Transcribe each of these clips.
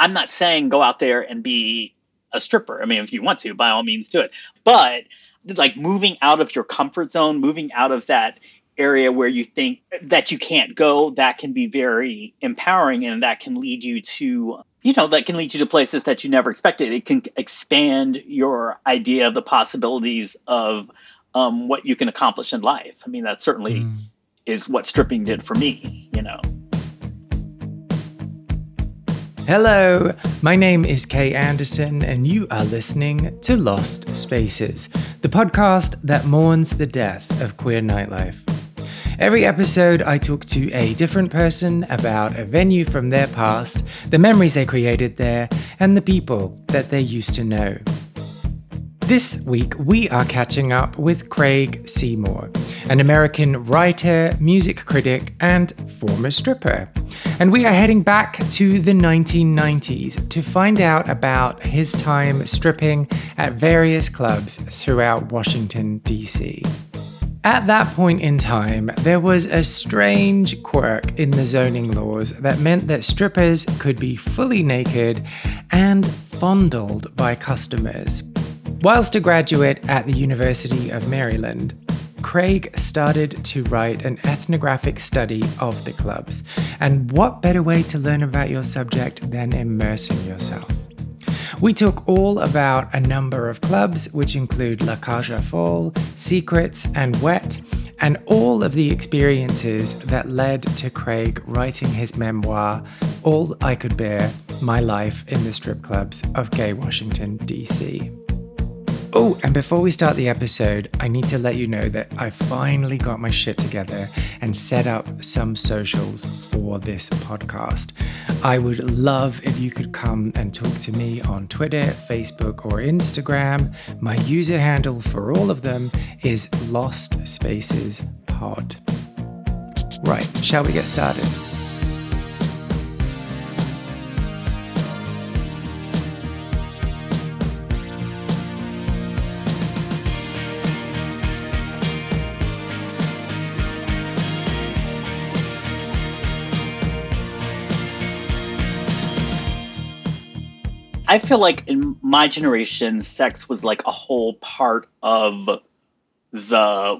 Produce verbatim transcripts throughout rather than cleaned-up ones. I'm not saying go out there and be a stripper. I mean, if you want to, by all means, do it. But like moving out of your comfort zone, moving out of that area where you think that you can't go, that can be very empowering, and that can lead you to, you know, that can lead you to places that you never expected. It can expand your idea of the possibilities of um, what you can accomplish in life. I mean, that certainly mm. is what stripping did for me, you know. Hello, my name is Kay Anderson, and you are listening to Lost Spaces, the podcast that mourns the death of queer nightlife. Every episode, I talk to a different person about a venue from their past, the memories they created there, and the people that they used to know. This week, we are catching up with Craig Seymour, an American writer, music critic, and former stripper. And we are heading back to the nineteen nineties to find out about his time stripping at various clubs throughout Washington, D C. At that point in time, there was a strange quirk in the zoning laws that meant that strippers could be fully naked and fondled by customers. Whilst a graduate at the University of Maryland, Craig started to write an ethnographic study of the clubs. And what better way to learn about your subject than immersing yourself? We talk all about a number of clubs, which include La Cage Fall, Secrets, and Wet, and all of the experiences that led to Craig writing his memoir, All I Could Bear: My Life in the Strip Clubs of Gay Washington, D C. Oh, and before we start the episode, I need to let you know that I finally got my shit together and set up some socials for this podcast. I would love if you could come and talk to me on Twitter, Facebook, or Instagram. My user handle for all of them is Lost Spaces Pod. Right, shall we get started? I feel like in my generation, sex was like a whole part of the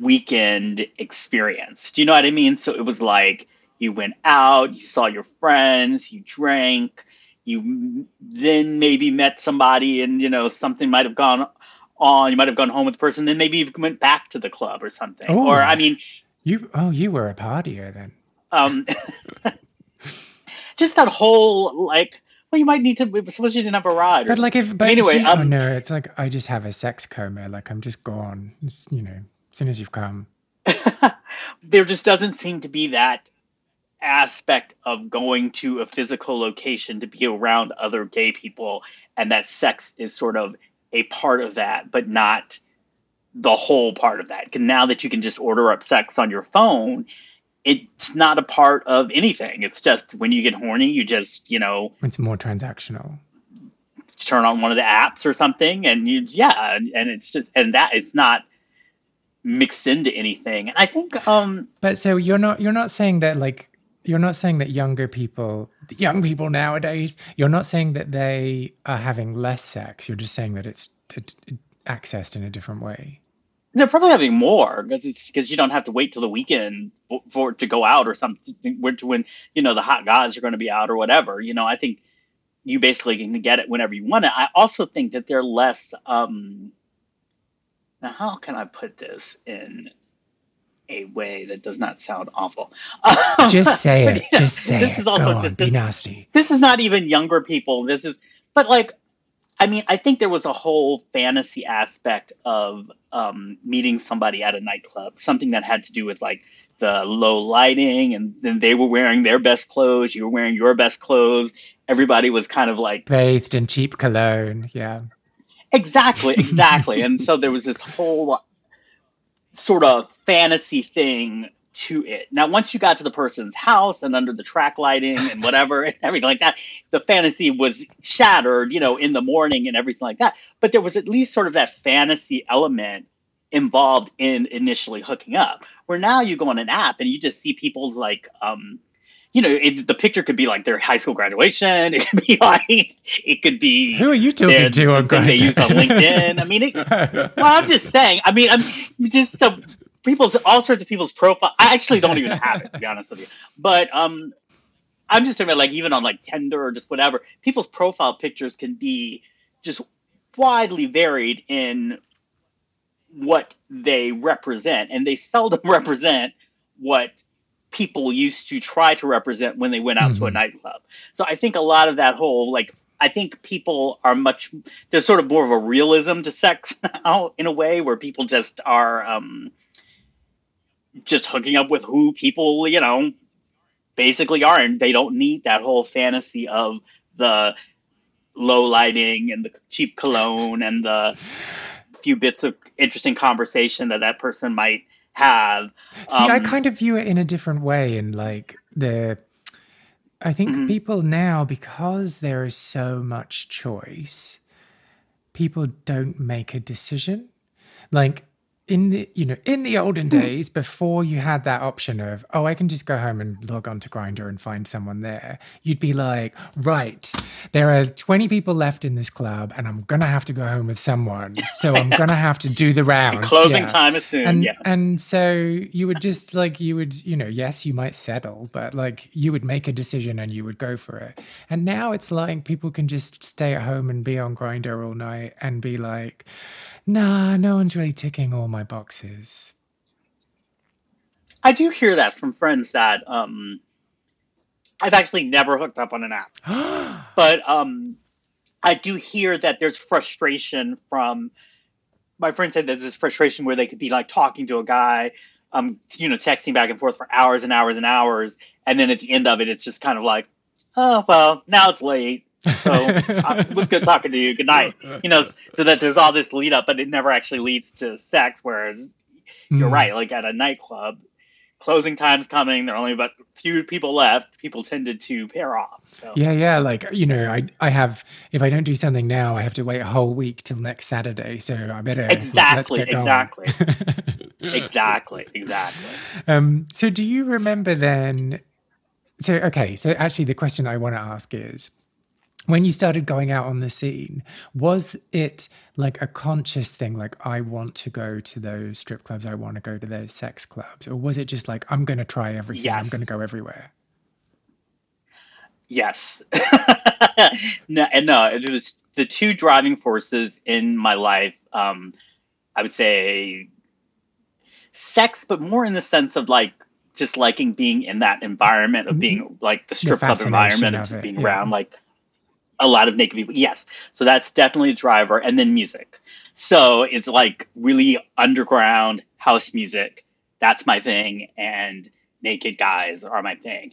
weekend experience. Do you know what I mean? So it was like you went out, you saw your friends, you drank, you then maybe met somebody and, you know, something might have gone on. You might have gone home with the person. Then maybe you went back to the club or something. Oh, or I mean. you Oh, you were a partier then. Um, just that whole like. Well, you might need to, suppose you didn't have a ride. Or, but like if, but anyway, you, um, oh no, it's like, I just have a sex coma. Like I'm just gone, just, you know, as soon as you've come. There just doesn't seem to be that aspect of going to a physical location to be around other gay people. And that sex is sort of a part of that, but not the whole part of that. Because now that you can just order up sex on your phone, it's not a part of anything. It's just when you get horny, you just, you know... It's more transactional. Turn on one of the apps or something, and you, yeah, and, and it's just, and that it's not mixed into anything. And I think... um But so you're not, you're not saying that, like, you're not saying that younger people, young people nowadays, you're not saying that they are having less sex. You're just saying that it's accessed in a different way. They're probably having more because it's because you don't have to wait till the weekend for, for to go out or something. Where to when you know the hot guys are going to be out or whatever. You know, I think you basically can get it whenever you want it. I also think that they're less. Um, now, how can I put this in a way that does not sound awful? Just say it. Yeah, just say this it. Is also go on, just, be nasty. This is not even younger people. This is, but like. I mean, I think there was a whole fantasy aspect of um, meeting somebody at a nightclub, something that had to do with like the low lighting, and then they were wearing their best clothes, you were wearing your best clothes. Everybody was kind of like bathed in cheap cologne. Yeah, exactly, exactly. And so there was this whole sort of fantasy thing to it. Now, once you got to the person's house and under the track lighting and whatever and everything like that, the fantasy was shattered, you know, in the morning and everything like that. But there was at least sort of that fantasy element involved in initially hooking up, where now you go on an app and you just see people's like, um, you know, it, the picture could be like their high school graduation. It could be like, it could be. Who are you talking their, to? On Grindr? They used on LinkedIn. I mean, it, well, I'm just saying. I mean, I'm just the people's, all sorts of people's profile. I actually don't even have it, to be honest with you. But um, I'm just talking about like even on like Tinder or just whatever, people's profile pictures can be just widely varied in what they represent, and they seldom represent what people used to try to represent when they went out mm-hmm. to a nightclub. So I think a lot of that whole, like, I think people are much, there's sort of more of a realism to sex now in a way where people just are um, just hooking up with who people, you know, basically are. And they don't need that whole fantasy of the low lighting and the cheap cologne and the few bits of interesting conversation that that person might have. See, um, I kind of view it in a different way, and like the I think mm-hmm. people now, because there is so much choice, people don't make a decision. Like in the you know, in the olden mm-hmm. days, before you had that option of, oh, I can just go home and log on to Grindr and find someone there, you'd be like, right, there are twenty people left in this club and I'm gonna have to go home with someone. So I'm gonna have to do the round. Closing yeah. time is soon. And, yeah. and so you would just like you would, you know, yes, you might settle, but like you would make a decision and you would go for it. And now it's like people can just stay at home and be on Grindr all night and be like, nah, no one's really ticking all my boxes. I do hear that from friends that um I've actually never hooked up on an app, but um, I do hear that there's frustration from, my friend said there's this frustration where they could be like talking to a guy, um, you know, texting back and forth for hours and hours and hours. And then at the end of it, it's just kind of like, oh, well, now it's late. So it was good talking to you. Good night. You know, so that there's all this lead up, but it never actually leads to sex. Whereas mm. you're right, like at a nightclub, closing time's coming. There are only about a few people left. People tended to pair off. So. Yeah, yeah. Like, you know, I I have, if I don't do something now, I have to wait a whole week till next Saturday. So I better. Exactly, let, exactly. exactly, exactly. Um, so do you remember then? So, okay. So actually the question I want to ask is, when you started going out on the scene, was it like a conscious thing, like I want to go to those strip clubs, I want to go to those sex clubs, or was it just like, I'm going to try everything, yes. I'm going to go everywhere? Yes. no, and no, it was the two driving forces in my life, um, I would say sex, but more in the sense of like, just liking being in that environment of being like the strip the club environment of, of just it, being yeah. around like, a lot of naked people. Yes. So that's definitely a driver. And then music. So it's like really underground house music. That's my thing. And naked guys are my thing.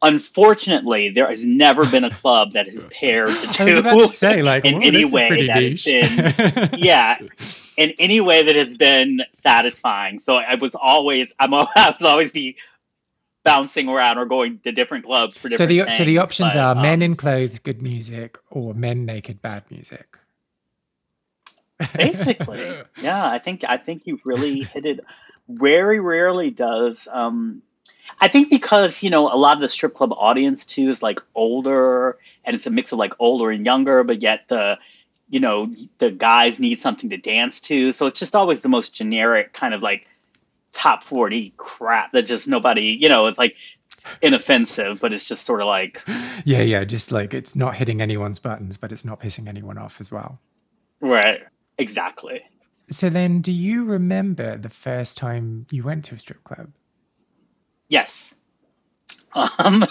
Unfortunately, there has never been a club that has paired the two I was about to say, like, in whoa, any way that niche. Has been, yeah, in any way that has been satisfying. So I was always, I'm always, I was always be bouncing around or going to different clubs for different so the, things. So the options but, are um, men in clothes, good music, or men naked, bad music. Basically, yeah. I think I think you've really hit it. Very rarely does. Um, I think because, you know, a lot of the strip club audience, too, is like older, and it's a mix of like older and younger, but yet the, you know, the guys need something to dance to. So it's just always the most generic kind of like, top forty crap that just nobody, you know, it's like inoffensive, but it's just sort of like yeah yeah just like it's not hitting anyone's buttons, but it's not pissing anyone off as well. Right, exactly. So then, do you remember the first time you went to a strip club? Yes. Um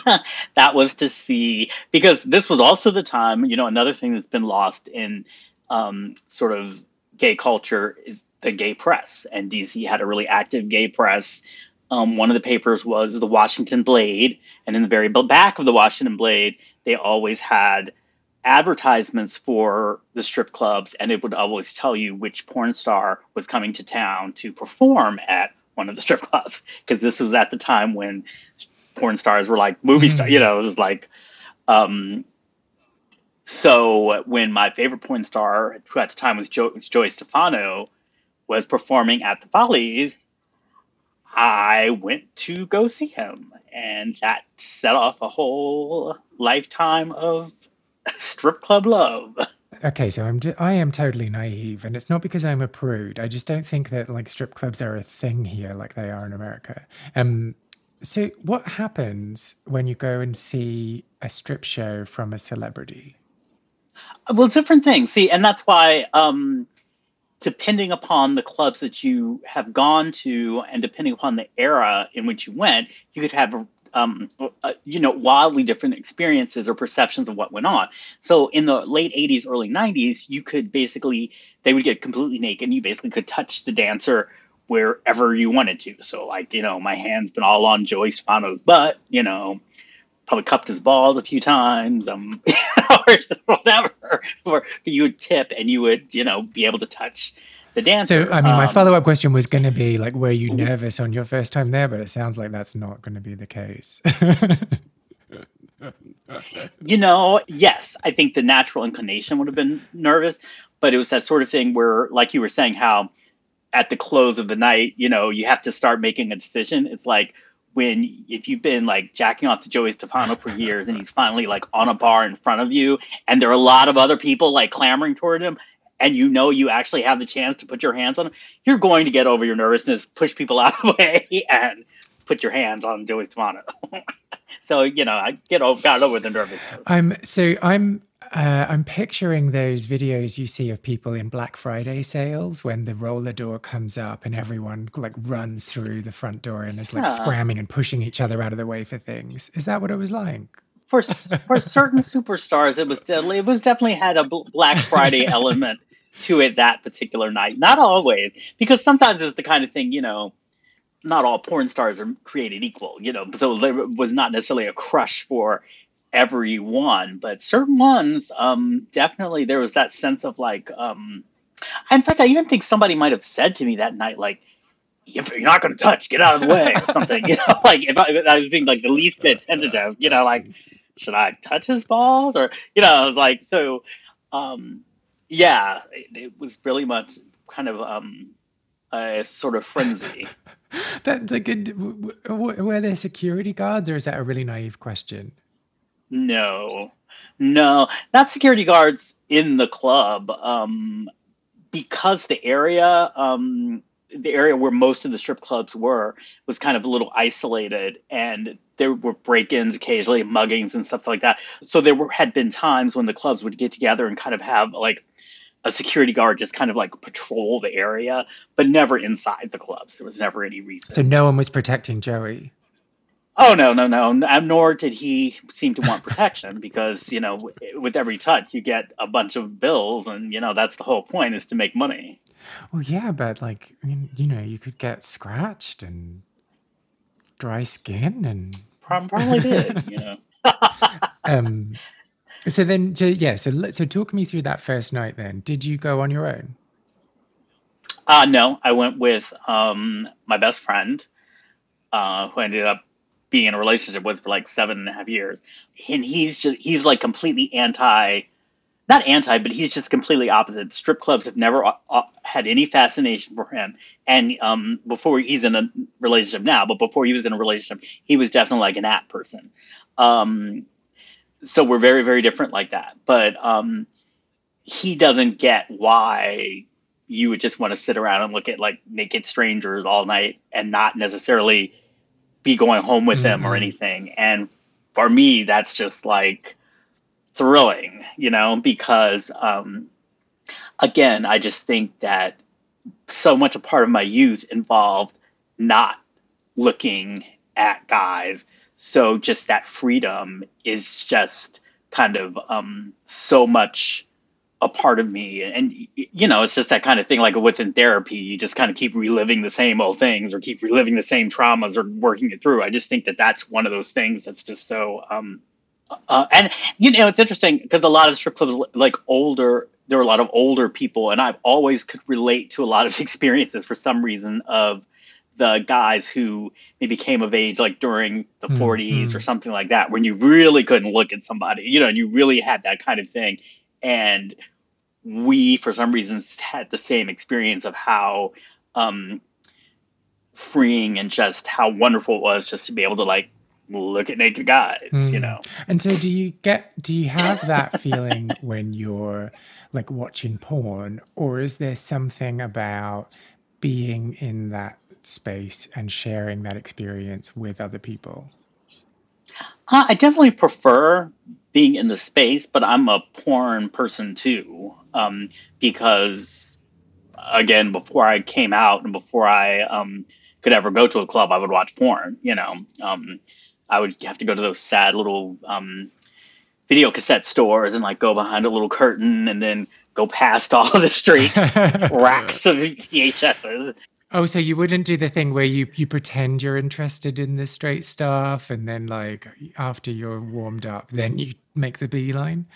that was to see, because this was also the time, you know, another thing that's been lost in um sort of gay culture is the gay press, and D C had a really active gay press. Um, one of the papers was the Washington Blade, and in the very back of the Washington Blade, they always had advertisements for the strip clubs, and it would always tell you which porn star was coming to town to perform at one of the strip clubs, because this was at the time when porn stars were like movie mm-hmm. stars, you know, it was like... Um, so when my favorite porn star, who at the time was, jo- was Joey Stefano, was performing at the Follies, I went to go see him, and that set off a whole lifetime of strip club love. Okay, so I'm just, I am totally naive, and it's not because I'm a prude. I just don't think that like strip clubs are a thing here like they are in America. Um, so what happens when you go and see a strip show from a celebrity? Well, different things. See, and that's why, um, depending upon the clubs that you have gone to and depending upon the era in which you went, you could have a Um, uh, you know, wildly different experiences or perceptions of what went on. So in the late eighties, early nineties, you could basically, they would get completely naked and you basically could touch the dancer wherever you wanted to. So like, you know, my hand's been all on Joey Stefano's butt, you know, probably cupped his balls a few times, um, or whatever. Or you would tip and you would, you know, be able to touch the dancer. So, I mean, my um, follow-up question was going to be, like, were you nervous on your first time there? But it sounds like that's not going to be the case. You know, yes, I think the natural inclination would have been nervous. But it was that sort of thing where, like you were saying, how at the close of the night, you know, you have to start making a decision. It's like when if you've been, like, jacking off to Joey Stefano for years and he's finally, like, on a bar in front of you and there are a lot of other people, like, clamoring toward him, and you know you actually have the chance to put your hands on them, you're going to get over your nervousness, push people out of the way, and put your hands on Joey Stefano. So, you know, I get over, got over the nervousness. I'm, so I'm uh, I'm picturing those videos you see of people in Black Friday sales when the roller door comes up and everyone, like, runs through the front door and is, like, yeah. scramming and pushing each other out of the way for things. Is that what it was like? For for certain superstars, it was, de- it was definitely had a bl- Black Friday element to it that particular night. Not always, because sometimes it's the kind of thing, you know, not all porn stars are created equal, you know, so there was not necessarily a crush for everyone, but certain ones, um, definitely there was that sense of like, um, in fact, I even think somebody might have said to me that night, like, if you're not going to touch, get out of the way or something, you know, like if I, if I was being like the least bit tentative, you know, like, should I touch his balls or, you know, I was like, so, um, yeah, it, it was really much kind of um, a sort of frenzy. That's a good. W- w- were there security guards, or is that a really naive question? No, no, not security guards in the club, um, because the area, um, the area where most of the strip clubs were, was kind of a little isolated, and there were break-ins occasionally, muggings and stuff like that. So there were had been times when the clubs would get together and kind of have like a security guard just kind of like patrol the area, but never inside the clubs. There was never any reason. So no one was protecting Joey? Oh, no, no, no. Nor did he seem to want protection because, you know, with every touch you get a bunch of bills and, you know, that's the whole point is to make money. Well, yeah, but like, I mean, you know, you could get scratched and dry skin and... Probably did, you know. um... So then, so, yeah, so so talk me through that first night then. Did you go on your own? Uh, no, I went with um, my best friend, uh, who I ended up being in a relationship with for like seven and a half years. And he's just, he's like completely anti, not anti, but he's just completely opposite. Strip clubs have never uh, had any fascination for him. And um, before he's in a relationship now, but before he was in a relationship, he was definitely like an app person. Um So we're very, very different like that. But um, he doesn't get why you would just want to sit around and look at like naked strangers all night and not necessarily be going home with mm-hmm. them or anything. And for me, that's just like thrilling, you know, because um, again, I just think that so much a part of my youth involved not looking at guys. So just that freedom is just kind of um, so much a part of me. And, you know, it's just that kind of thing like what's in therapy. You just kind of keep reliving the same old things or keep reliving the same traumas or working it through. I just think that that's one of those things that's just so um, – uh, and, you know, it's interesting because a lot of strip clubs, like older – there were a lot of older people. And I've always could relate to a lot of experiences for some reason of – the guys who maybe came of age like during the mm-hmm. forties or something like that, when you really couldn't look at somebody, you know, and you really had that kind of thing. And we, for some reason, had the same experience of how um, freeing and just how wonderful it was just to be able to like look at naked guys, mm. you know. And so do you get, do you have that feeling when you're like watching porn, or is there something about being in that space and sharing that experience with other people? Uh, I definitely prefer being in the space, but I'm a porn person too, um, because again, before I came out and before I um, could ever go to a club, I would watch porn, you know. Um, I would have to go to those sad little um, video cassette stores and like go behind a little curtain and then go past all of the street racks of V H S's. Oh, so you wouldn't do the thing where you, you pretend you're interested in the straight stuff and then like after you're warmed up, then you make the beeline?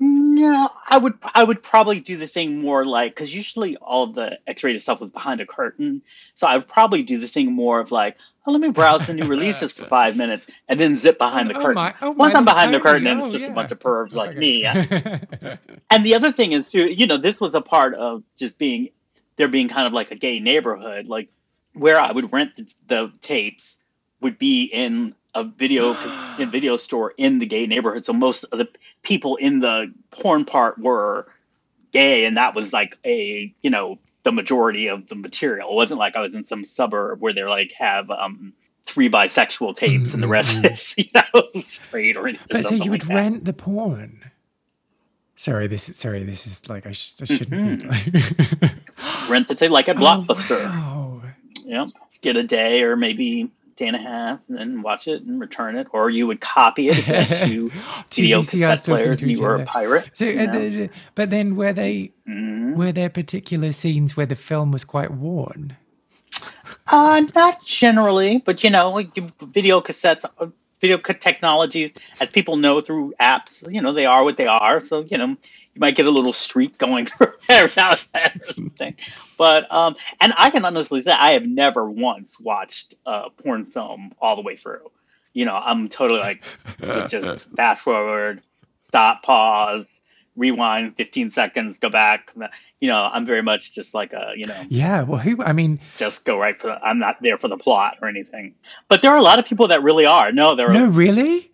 No, I would I would probably do the thing more like, because usually all the X-rated stuff was behind a curtain. So I would probably do the thing more of like, oh, let me browse the new releases for five minutes and then zip behind the oh, curtain. My, oh Once my, I'm behind I, the curtain, oh, and it's just yeah. a bunch of pervs oh, like okay. me. And the other thing is too, you know, this was a part of just being, there being kind of like a gay neighborhood, like where I would rent the, the tapes would be in a video in video store in the gay neighborhood. So most of the people in the porn part were gay, and that was like a, you know, the majority of the material. It wasn't like I was in some suburb where they're like have um, three bisexual tapes mm-hmm. and the rest is, you know, straight or anything. But so you would like rent that. the porn. Sorry, this is sorry. This is like I, sh- I shouldn't mm-hmm. be like. Rent the tape like at Blockbuster. Oh, wow. Yep. Get a day or maybe day and a half and then watch it and return it. Or you would copy it to video cassette players and you were a pirate. So, you know? uh, but then were they mm-hmm. were there particular scenes where the film was quite worn? Uh, not generally, but you know, like video cassettes, video technologies, as people know through apps, you know, they are what they are. So, you know, you might get a little streak going through every now and then or something. But, um, and I can honestly say I have never once watched a porn film all the way through. You know, I'm totally like, just fast forward, stop, pause, rewind fifteen seconds, go back. You know, I'm very much just like a, you know. Yeah, well, who, I mean. Just go right for the, I'm not there for the plot or anything. But there are a lot of people that really are. No, there are. No, really?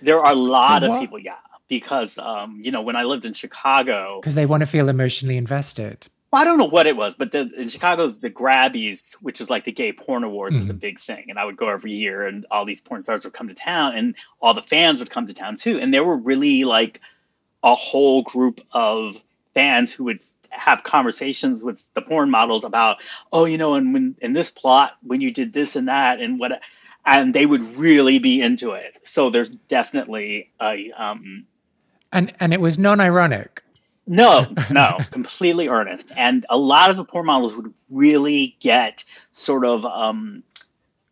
There are a lot what? of people, yeah. Because, um, you know, when I lived in Chicago... Because they want to feel emotionally invested. Well, I don't know what it was, but the, in Chicago, the Grabbies, which is like the Gay Porn Awards, mm-hmm. is a big thing. And I would go every year, and all these porn stars would come to town, and all the fans would come to town, too. And there were really, like, a whole group of fans who would have conversations with the porn models about, oh, you know, and when in this plot, when you did this and that, and what... And they would really be into it. So there's definitely a... Um, And and it was non-ironic. No, no, completely earnest. And a lot of the porn models would really get sort of, um,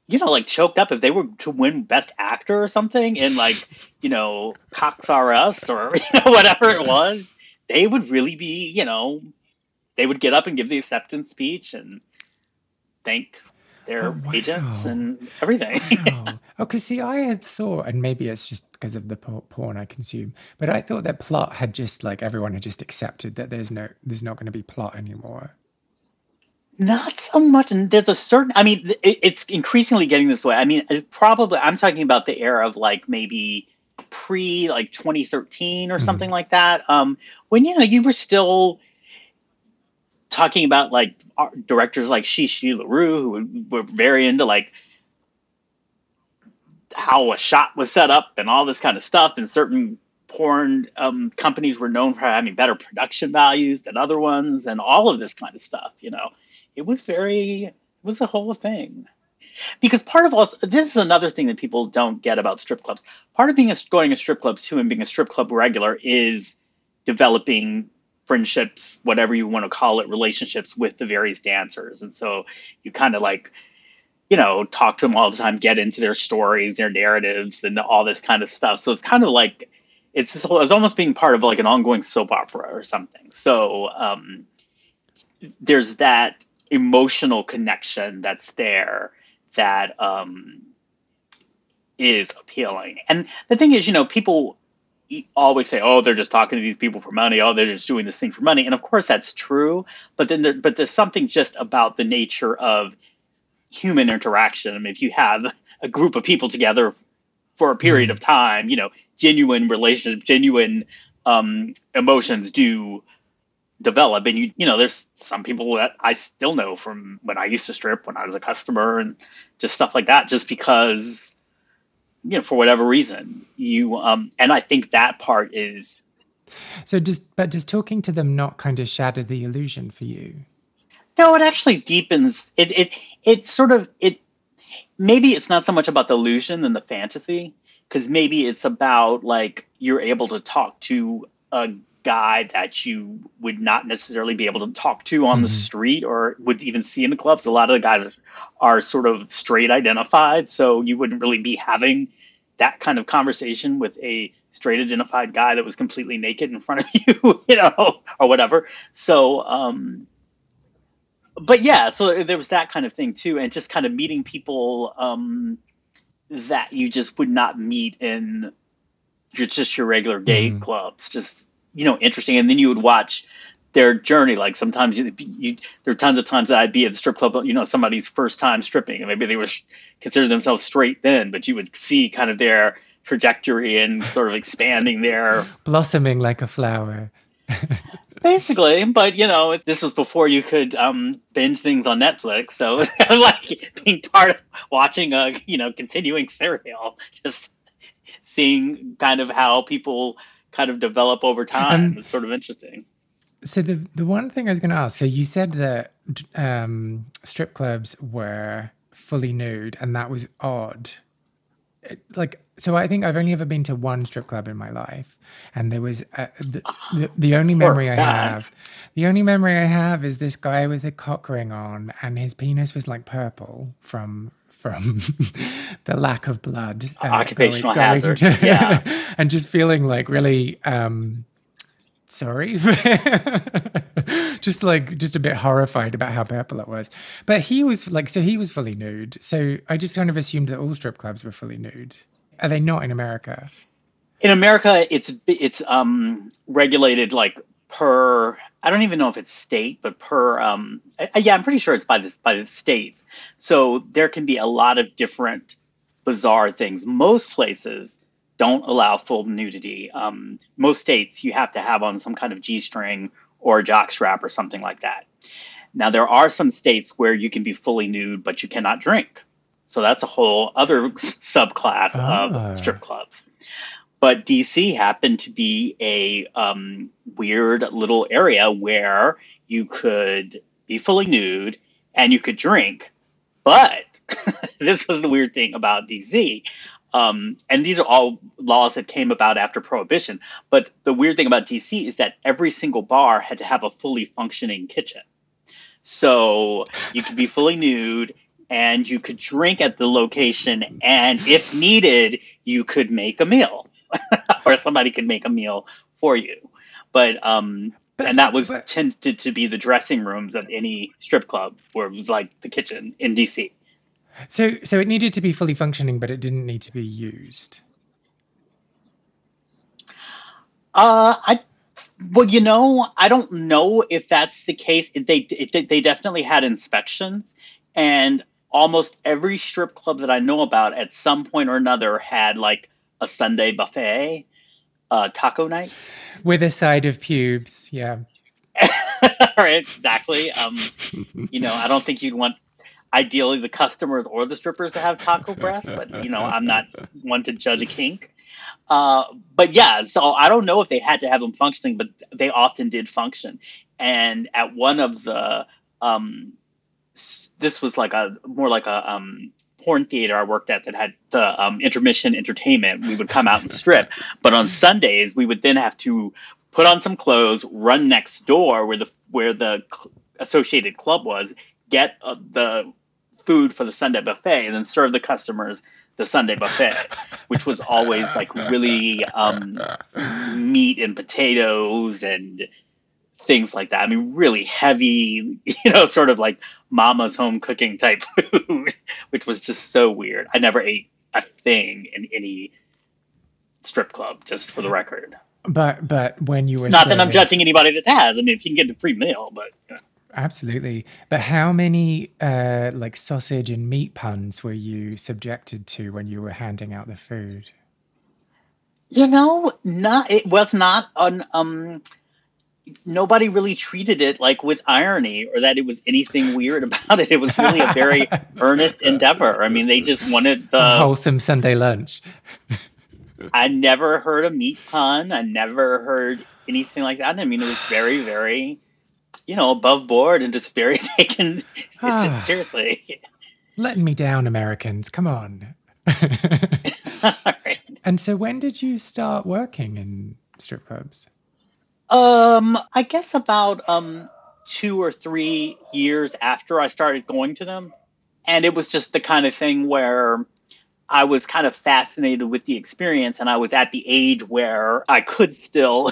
you know, like choked up if they were to win Best Actor or something in like, you know, Cox R Us or you know, whatever it was. They would really be, you know, they would get up and give the acceptance speech and thank their oh, wow. agents and everything. Wow. Oh, because see, I had thought, and maybe it's just because of the porn I consume, but I thought that plot had just like everyone had just accepted that there's no, there's not going to be plot anymore. Not so much. And there's a certain, I mean, it, it's increasingly getting this way. I mean, it probably, I'm talking about the era of like maybe pre like twenty thirteen or mm-hmm. something like that. Um, when, you know, you were still talking about like directors like Shishi LaRue, who were very into like how a shot was set up and all this kind of stuff. And certain porn um, companies were known for having better production values than other ones and all of this kind of stuff. You know, it was very, it was a whole thing. Because part of also, this is another thing that people don't get about strip clubs. Part of being a, going to strip clubs too and being a strip club regular is developing friendships, whatever you want to call it, relationships with the various dancers. And so you kind of like, you know, talk to them all the time, get into their stories, their narratives, and all this kind of stuff. So it's kind of like, it's, this whole, it's almost being part of like an ongoing soap opera or something. So um, there's that emotional connection that's there that um, is appealing. And the thing is, you know, people always say, oh, they're just talking to these people for money. Oh, they're just doing this thing for money. And of course that's true. But then, there, but there's something just about the nature of human interaction. I mean, if you have a group of people together for a period of time, you know, genuine relationships, genuine um, emotions do develop. And, you you know, there's some people that I still know from when I used to strip, when I was a customer, and just stuff like that, just because, you know, for whatever reason, you um, and I think that part is. So just, but does talking to them not kind of shatter the illusion for you? No, it actually deepens it. It it sort of it. Maybe it's not so much about the illusion and the fantasy, because maybe it's about like you're able to talk to a guy that you would not necessarily be able to talk to on mm-hmm. the street or would even see in the clubs. A lot of the guys are, are sort of straight identified, so you wouldn't really be having that kind of conversation with a straight identified guy that was completely naked in front of you, you know, or whatever. So, um, but yeah, so there was that kind of thing too. And just kind of meeting people, um, that you just would not meet in your, just your regular gay mm. clubs, just, you know, interesting. And then you would watch their journey. Like sometimes you, you, there are tons of times that I'd be at the strip club, you know, somebody's first time stripping, and maybe they were sh- considered themselves straight then, but you would see kind of their trajectory and sort of expanding their blossoming like a flower. Basically, but you know, this was before you could um, binge things on Netflix, so it was like being part of watching a you know continuing serial, just seeing kind of how people kind of develop over time. Um, it's sort of interesting. So the the one thing I was going to ask, so you said that um, strip clubs were fully nude, and that was odd. It, like. So I think I've only ever been to one strip club in my life, and there was uh, the, the, the only memory I have. The only memory I have is this guy with a cock ring on, and his penis was like purple from from the lack of blood. Uh, Occupational going, hazard, going to, yeah, and just feeling like really um, sorry, just like just a bit horrified about how purple it was. But he was like, so he was fully nude. So I just kind of assumed that all strip clubs were fully nude. Are they not in America? In America, it's it's um, regulated like per. I don't even know if it's state, but per. Um, I, yeah, I'm pretty sure it's by the by the states. So there can be a lot of different bizarre things. Most places don't allow full nudity. Um, most states you have to have on some kind of G-string or jockstrap or something like that. Now there are some states where you can be fully nude, but you cannot drink. So that's a whole other subclass ah. of strip clubs. But D C happened to be a um, weird little area where you could be fully nude and you could drink. But this was the weird thing about D C. Um, and these are all laws that came about after Prohibition. But the weird thing about D C is that every single bar had to have a fully functioning kitchen. So you could be fully nude. And you could drink at the location, and if needed, you could make a meal, or somebody could make a meal for you. But um, but, and that was but, tended to be the dressing rooms of any strip club, where it was like the kitchen in D C. So, so it needed to be fully functioning, but it didn't need to be used. Uh, I. Well, you know, I don't know if that's the case. They it, they definitely had inspections and. Almost every strip club that I know about at some point or another had like a Sunday buffet, uh, taco night. With a side of pubes, yeah. Right, exactly. Um, you know, I don't think you'd want ideally the customers or the strippers to have taco breath, but you know, I'm not one to judge a kink. Uh, but yeah, so I don't know if they had to have them functioning, but they often did function. And at one of the... Um, This was like a more like a um, porn theater I worked at that had the um, intermission entertainment. We would come out and strip. But on Sundays, we would then have to put on some clothes, run next door where the where the associated club was, get uh, the food for the Sunday buffet, and then serve the customers the Sunday buffet, which was always like really um, meat and potatoes and things like that. I mean, really heavy, you know, sort of like mama's home cooking type food, which was just so weird. I never ate a thing in any strip club, just for the record. But but when you were not serving... that I'm judging anybody that has. I mean, if you can get a free meal, but you know. Absolutely. But how many uh, like sausage and meat puns were you subjected to when you were handing out the food? You know, not it was not an um. Nobody really treated it like with irony or that it was anything weird about it. It was really a very earnest endeavor. I mean, they just wanted the wholesome Sunday lunch. I never heard a meat pun. I never heard anything like that. I mean, it was very, very, you know, above board and just very taken seriously. Letting me down, Americans. Come on. All right. And so when did you start working in strip clubs? Um, I guess about um two or three years after I started going to them. And it was just the kind of thing where I was kind of fascinated with the experience, and I was at the age where I could still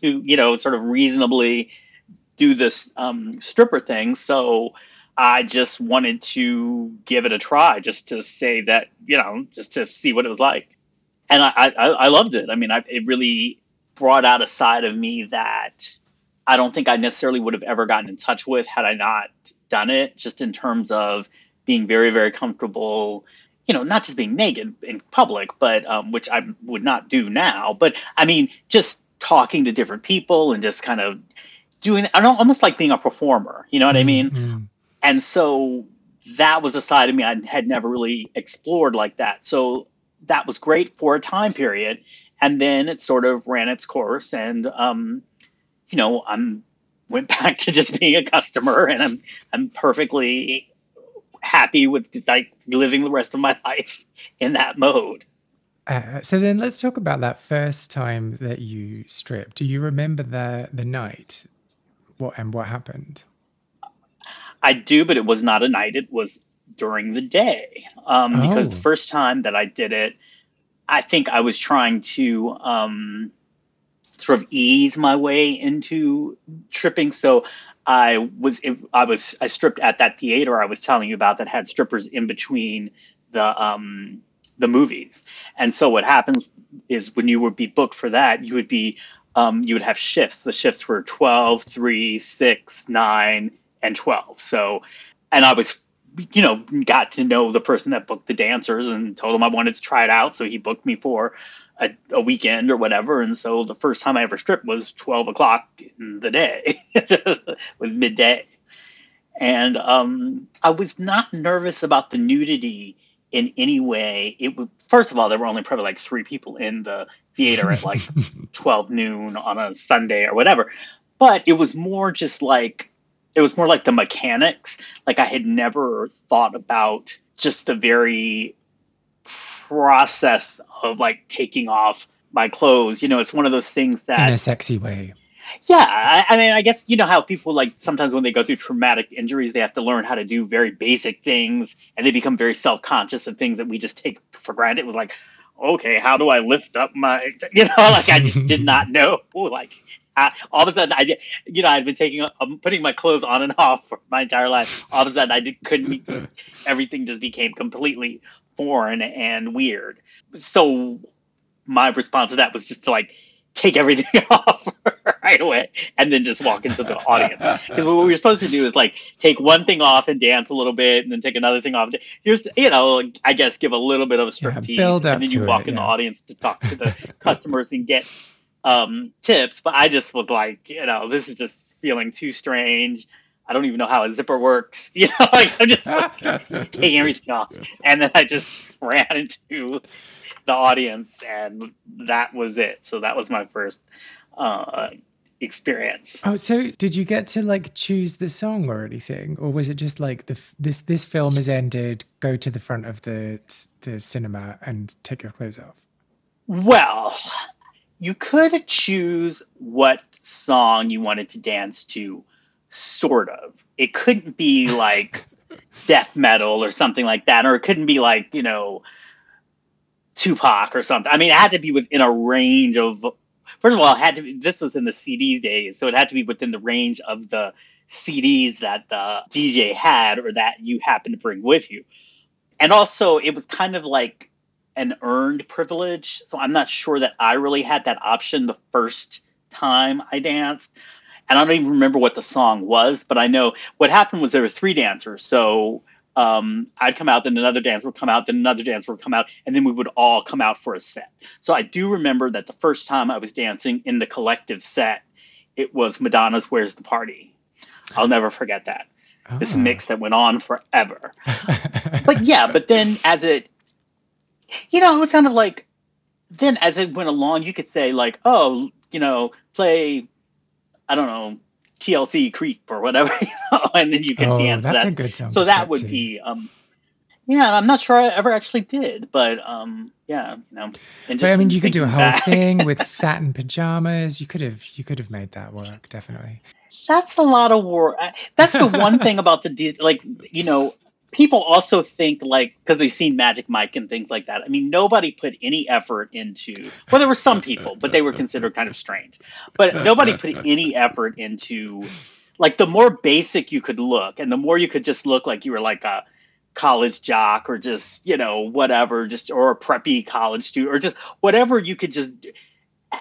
do, you know, sort of reasonably do this um, stripper thing. So I just wanted to give it a try just to say that, you know, just to see what it was like. And I, I, I loved it. I mean, I, it really brought out a side of me that I don't think I necessarily would have ever gotten in touch with had I not done it, just in terms of being very, very comfortable, you know, not just being naked in public, but um, which I would not do now. But I mean, just talking to different people and just kind of doing, I don't almost like being a performer, you know what I mean? Mm-hmm. And so that was a side of me I had never really explored like that. So that was great for a time period. And then it sort of ran its course, and um, you know, I'm went back to just being a customer, and I'm I'm perfectly happy with like living the rest of my life in that mode. Uh, so then, let's talk about that first time that you stripped. Do you remember the the night? What and what happened? I do, but it was not a night. It was during the day um, oh. because the first time that I did it, I think I was trying to um, sort of ease my way into tripping. So I was, I was, I stripped at that theater I was telling you about that had strippers in between the um, the movies. And so what happens is when you would be booked for that, you would be, um, you would have shifts. The shifts were twelve, three, six, nine, and twelve. So, and I was, you know, got to know the person that booked the dancers and told him I wanted to try it out. So he booked me for a, a weekend or whatever. And so the first time I ever stripped was twelve o'clock in the day. It was midday. And um, I was not nervous about the nudity in any way. It was, first of all, there were only probably like three people in the theater at like twelve noon on a Sunday or whatever. But it was more just like, it was more like the mechanics. Like I had never thought about just the very process of like taking off my clothes. You know, it's one of those things that in a sexy way. Yeah. I, I mean, I guess, you know how people like sometimes when they go through traumatic injuries, they have to learn how to do very basic things and they become very self-conscious of things that we just take for granted. It was like, okay, how do I lift up my, you know, like I just did not know. Ooh, like I, all of a sudden, I you know, I'd been taking, um, putting my clothes on and off for my entire life. All of a sudden, I did, couldn't. Everything just became completely foreign and weird. So my response to that was just to like take everything off right away and then just walk into the audience. Because what we were supposed to do is like take one thing off and dance a little bit, and then take another thing off. Just, you know, I guess give a little bit of a strip yeah, tease, and then you walk it, in yeah. the audience to talk to the customers and get. Um, tips, but I just was like, you know, this is just feeling too strange. I don't even know how a zipper works. You know, like I'm just like, taking everything off. And then I just ran into the audience, and that was it. So that was my first uh, experience. Oh, so did you get to like choose the song or anything, or was it just like the this this film is ended? Go to the front of the the cinema and take your clothes off. Well. You could choose what song you wanted to dance to, sort of. It couldn't be like death metal or something like that, or it couldn't be like, you know, Tupac or something. I mean, it had to be within a range of, first of all, it had to be, this was in the C D days, so it had to be within the range of the C Ds that the D J had or that you happened to bring with you. And also, it was kind of like an earned privilege. So I'm not sure that I really had that option the first time I danced. And I don't even remember what the song was, but I know what happened was there were three dancers. So um, I'd come out, then another dancer would come out, then another dancer would come out, and then we would all come out for a set. So I do remember that the first time I was dancing in the collective set, it was Madonna's Where's the Party? I'll never forget that. Oh. This mix that went on forever. But yeah, but then as it, you know, it was kind of like, then as it went along, you could say like, oh, you know, play, I don't know, T L C Creep or whatever, you know, and then you can oh, dance that's that. A good sound so that would too. be, um, yeah, I'm not sure I ever actually did, but um, yeah, you know. And just but I mean, you could do a whole back. thing with satin pajamas. You could have, you could have made that work, definitely. That's a lot of work. That's the one thing about the, like, you know, people also think, like, because they've seen Magic Mike and things like that. I mean, nobody put any effort into, well, there were some people, but they were considered kind of strange. But nobody put any effort into, like, the more basic you could look and the more you could just look like you were like a college jock or just, you know, whatever, just, or a preppy college student or just whatever you could just,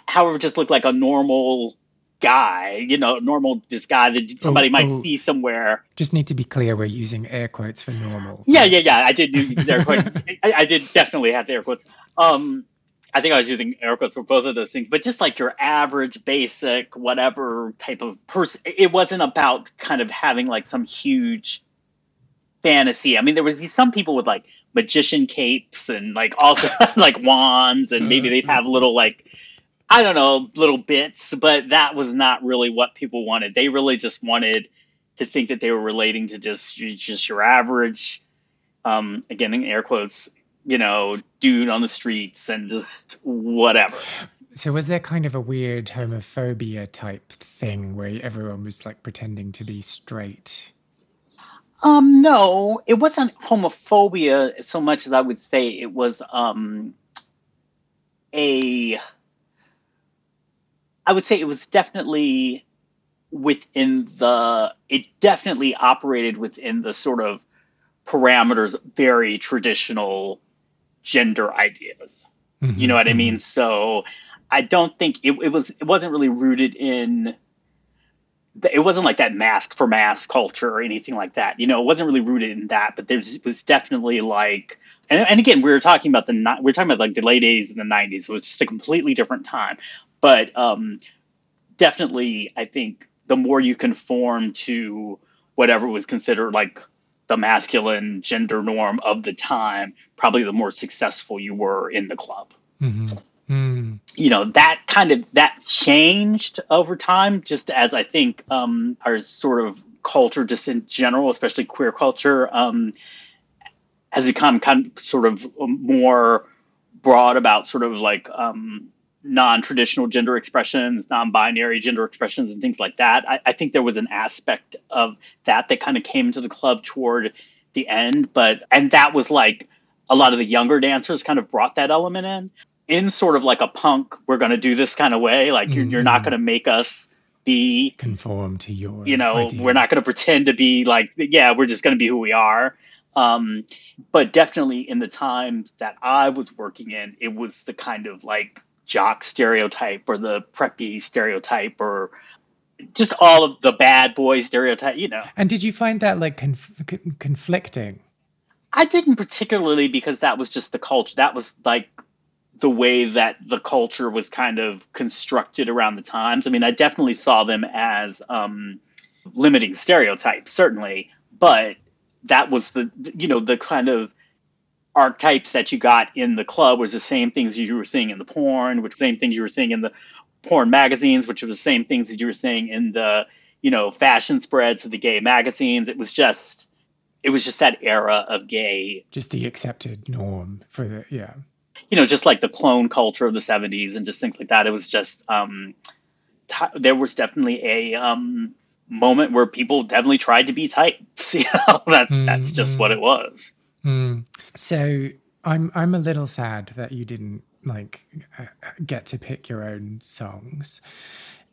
however, just look like a normal guy, you know, normal, this guy that somebody oh, might oh, see somewhere. Just need to be clear, we're using air quotes for normal. Yeah, yeah, yeah. I did use air quotes. I, I did definitely have the air quotes. Um, I think I was using air quotes for both of those things, but just like your average, basic, whatever type of person. It wasn't about kind of having like some huge fantasy. I mean, there would be some people with like magician capes and like also like wands, and maybe they'd have little like, I don't know, little bits, but that was not really what people wanted. They really just wanted to think that they were relating to just just your average, um, again, in air quotes, you know, dude on the streets and just whatever. So was there kind of a weird homophobia type thing where everyone was like pretending to be straight? Um, no, it wasn't homophobia so much as I would say it was um, a... I would say it was definitely within the, it definitely operated within the sort of parameters of very traditional gender ideas. Mm-hmm. You know what I mean? So I don't think it, it was, it wasn't really rooted in, the, it wasn't like that mask for mask culture or anything like that. You know, it wasn't really rooted in that, but there was definitely like, and, and again, we were talking about the, we were talking about like the late eighties and the nineties. So it was just a completely different time. But um, definitely, I think the more you conform to whatever was considered like the masculine gender norm of the time, probably the more successful you were in the club. Mm-hmm. Mm. You know, that kind of that changed over time, just as I think um, our sort of culture just in general, especially queer culture, um, has become kind of sort of more broad about sort of like um, – non-traditional gender expressions, non-binary gender expressions, and things like that. I, I think there was an aspect of that that kind of came into the club toward the end, but and that was like a lot of the younger dancers kind of brought that element in, in sort of like a punk, we're going to do this kind of way. Like you're, mm-hmm. you're not going to make us be conform to your, you know, idea. We're not going to pretend to be like, yeah, we're just going to be who we are. Um, but definitely in the time that I was working in, it was the kind of like jock stereotype or the preppy stereotype or just all of the bad boy stereotype, you know. And did you find that like conf- conflicting? I didn't particularly, because that was just the culture. That was like the way that the culture was kind of constructed around the times. I mean, I definitely saw them as um, limiting stereotypes, certainly. But that was the, you know, the kind of archetypes that you got in the club was the same things you were seeing in the porn, which same things you were seeing in the porn magazines, which were the same things that you were seeing in the, you know, fashion spreads of the gay magazines. It was just, it was just that era of gay. Just the accepted norm for the, yeah. You know, just like the clone culture of the seventies and just things like that. It was just, um, t- there was definitely a um, moment where people definitely tried to be types. You know, that's, mm-hmm. that's just what it was. Mm. So I'm I'm a little sad that you didn't like uh, get to pick your own songs.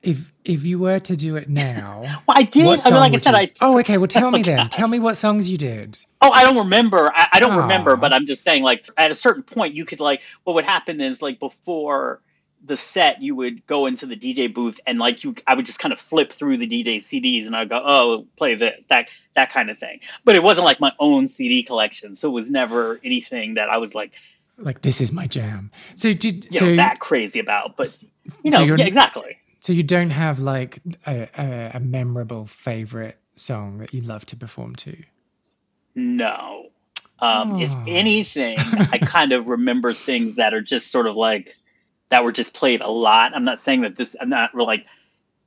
If if you were to do it now, well, I did. I mean, like I said, you... I oh, okay. Well, tell oh, me God. then. Tell me what songs you did. Oh, I don't remember. I, I don't oh. remember. But I'm just saying, like at a certain point, you could like what would happen is like before the set, you would go into the D J booth and like you, I would just kind of flip through the D J C Ds and I'd go, oh, play this, that, that kind of thing. But it wasn't like my own C D collection. So it was never anything that I was like, like, this is my jam. So did, you so, know, that crazy about, but you know, so yeah, exactly. So you don't have like a, a, a memorable favorite song that you love to perform to? No. Um, oh. If anything, I kind of remember things that are just sort of like, that were just played a lot. I'm not saying that this, I'm not really like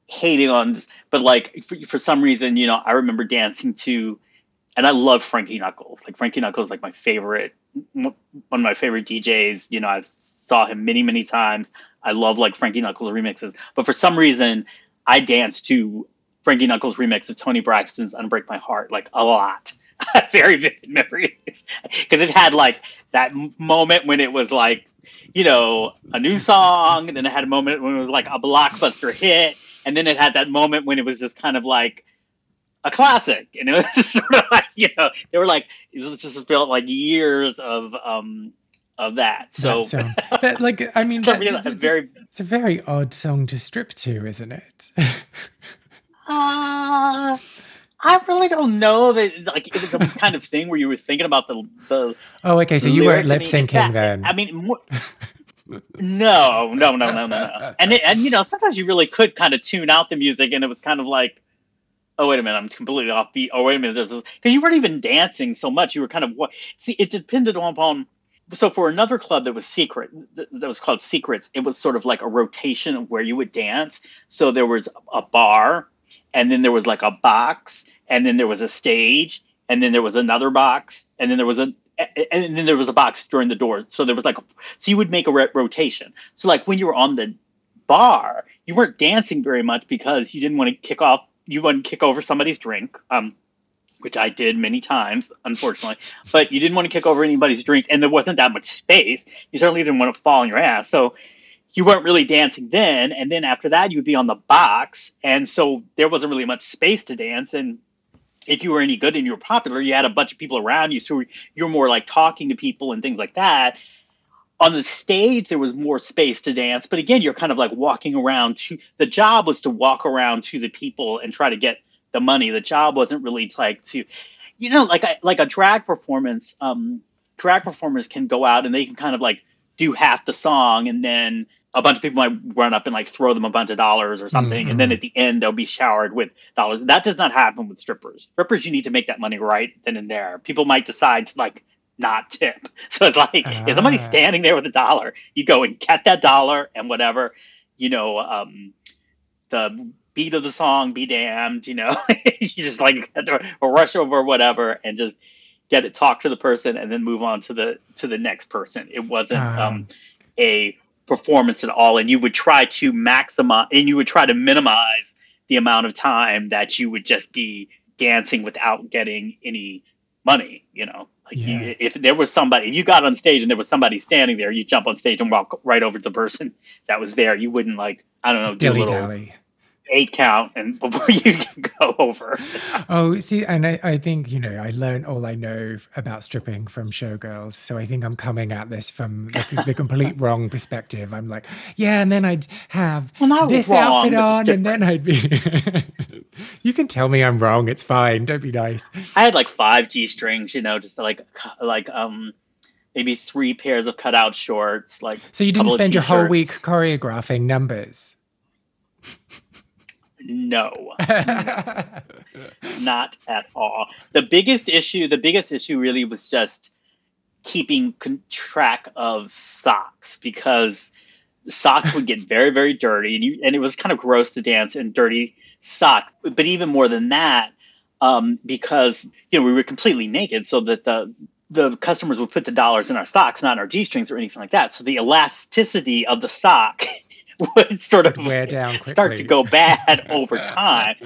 hating on this, but like for, for some reason, you know, I remember dancing to, and I love Frankie Knuckles. Like Frankie Knuckles is like my favorite, one of my favorite D Js. You know, I saw him many, many times. I love like Frankie Knuckles remixes, but for some reason I danced to Frankie Knuckles remix of Tony Braxton's Unbreak My Heart, like a lot. Very vivid memories. Because it had like that moment when it was like, you know, a new song, and then it had a moment when it was like a blockbuster hit, and then it had that moment when it was just kind of like a classic, and it was just sort of like, you know, they were like, it was just felt like years of um of that. So, that song. that, like, I mean, that, it's, a, very, it's a very odd song to strip to, isn't it? uh I really don't know that, like, it was the kind of thing where you were thinking about the... the oh, okay, so you weren't lip-syncing then. I mean, more, no, no, no, no, no, no. And, it, and, you know, sometimes you really could kind of tune out the music, and it was kind of like, oh, wait a minute, I'm completely offbeat. Oh, wait a minute, this is... Because you weren't even dancing so much. You were kind of... See, it depended upon... So for another club that was secret, that was called Secrets, it was sort of like a rotation of where you would dance. So there was a bar... And then there was like a box, and then there was a stage, and then there was another box, and then there was a, and then there was a box during the door. So there was like, a, so you would make a re- rotation. So like when you were on the bar, you weren't dancing very much because you didn't want to kick off, you wouldn't kick over somebody's drink, um, which I did many times, unfortunately. But you didn't want to kick over anybody's drink, and there wasn't that much space. You certainly didn't want to fall on your ass. So you weren't really dancing then, and then after that, you'd be on the box, and so there wasn't really much space to dance, and if you were any good and you were popular, you had a bunch of people around you, so you were more like talking to people and things like that. On the stage, there was more space to dance, but again, you're kind of like walking around to, the job was to walk around to the people and try to get the money. The job wasn't really like to, you know, like a, like a drag performance, um, drag performers can go out and they can kind of like do half the song, and then a bunch of people might run up and like throw them a bunch of dollars or something. Mm-hmm. And then at the end, they'll be showered with dollars. That does not happen with strippers. Strippers, you need to make that money right then and there. People might decide to like not tip. So it's like, ah. if somebody's standing there with a dollar, you go and get that dollar and whatever, you know, um, the beat of the song, be damned, you know, you just like rush over whatever and just get it, talk to the person and then move on to the, to the next person. It wasn't um, um, a performance at all, and you would try to maximize and you would try to minimize the amount of time that you would just be dancing without getting any money, you know, like yeah. you, if there was somebody, if you got on stage and there was somebody standing there, you jump on stage and walk right over to the person that was there. You wouldn't like, I don't know, dilly do a little dally eight count and before you can go over. Oh, see, and I, I think, you know, I learned all I know about stripping from Showgirls, so I think I'm coming at this from the, the complete wrong perspective. I'm like, yeah, and then I'd have well, this wrong, outfit on, and then I'd be... You can tell me I'm wrong, it's fine, don't be nice. I had like five G-strings, you know, just like, like um, maybe three pairs of cutout shorts. Like. So you didn't spend your whole week choreographing numbers? No, no. Not at all. The biggest issue, the biggest issue really was just keeping track of socks, because socks would get very, very dirty, and you, and it was kind of gross to dance in dirty socks. But even more than that, um, because, you know, we were completely naked, so that the the customers would put the dollars in our socks, not in our G-strings or anything like that. So the elasticity of the sock would sort of wear down quickly. Start to go bad over time.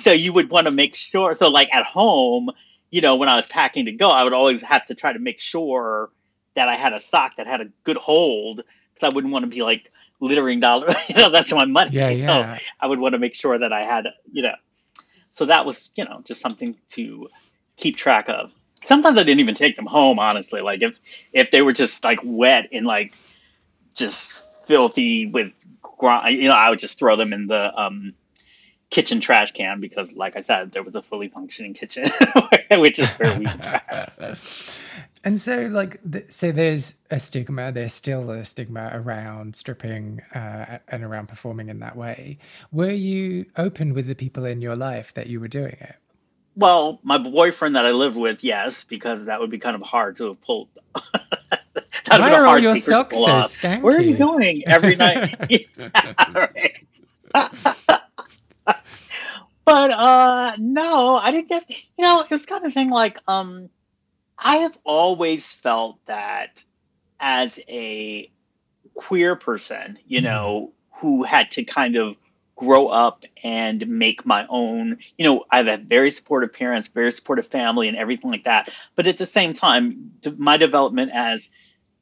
So you would want to make sure. So like at home, you know, when I was packing to go, I would always have to try to make sure that I had a sock that had a good hold, because I wouldn't want to be like littering dollars. You know, that's my money. Yeah, yeah. So I would want to make sure that I had, you know. So that was, you know, just something to keep track of. Sometimes I didn't even take them home, honestly. Like if if they were just like wet and like just filthy with, you know, I would just throw them in the um, kitchen trash can because, like I said, there was a fully functioning kitchen, which is where we pass. And so, like, th- so there's a stigma, there's still a stigma around stripping uh, and around performing in that way. Were you open with the people in your life that you were doing it? Well, my boyfriend that I lived with, yes, because that would be kind of hard to have pulled. Why are all your socks so skanky? Where are you going every night? But uh, no, I didn't get, you know, it's kind of thing like, um, I have always felt that as a queer person, you know, who had to kind of grow up and make my own, you know, I've had very supportive parents, very supportive family and everything like that. But at the same time, my development as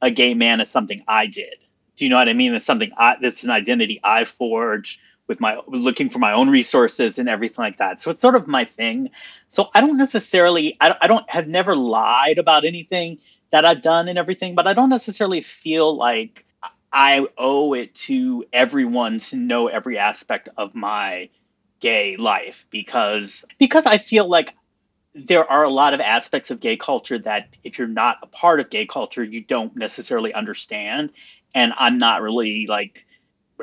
a gay man is something I did. Do you know what I mean? It's something I, it's an identity I forged with my looking for my own resources and everything like that. So it's sort of my thing. So I don't necessarily, I, I don't have never lied about anything that I've done and everything, but I don't necessarily feel like I owe it to everyone to know every aspect of my gay life because, because I feel like there are a lot of aspects of gay culture that if you're not a part of gay culture, you don't necessarily understand. And I'm not really like,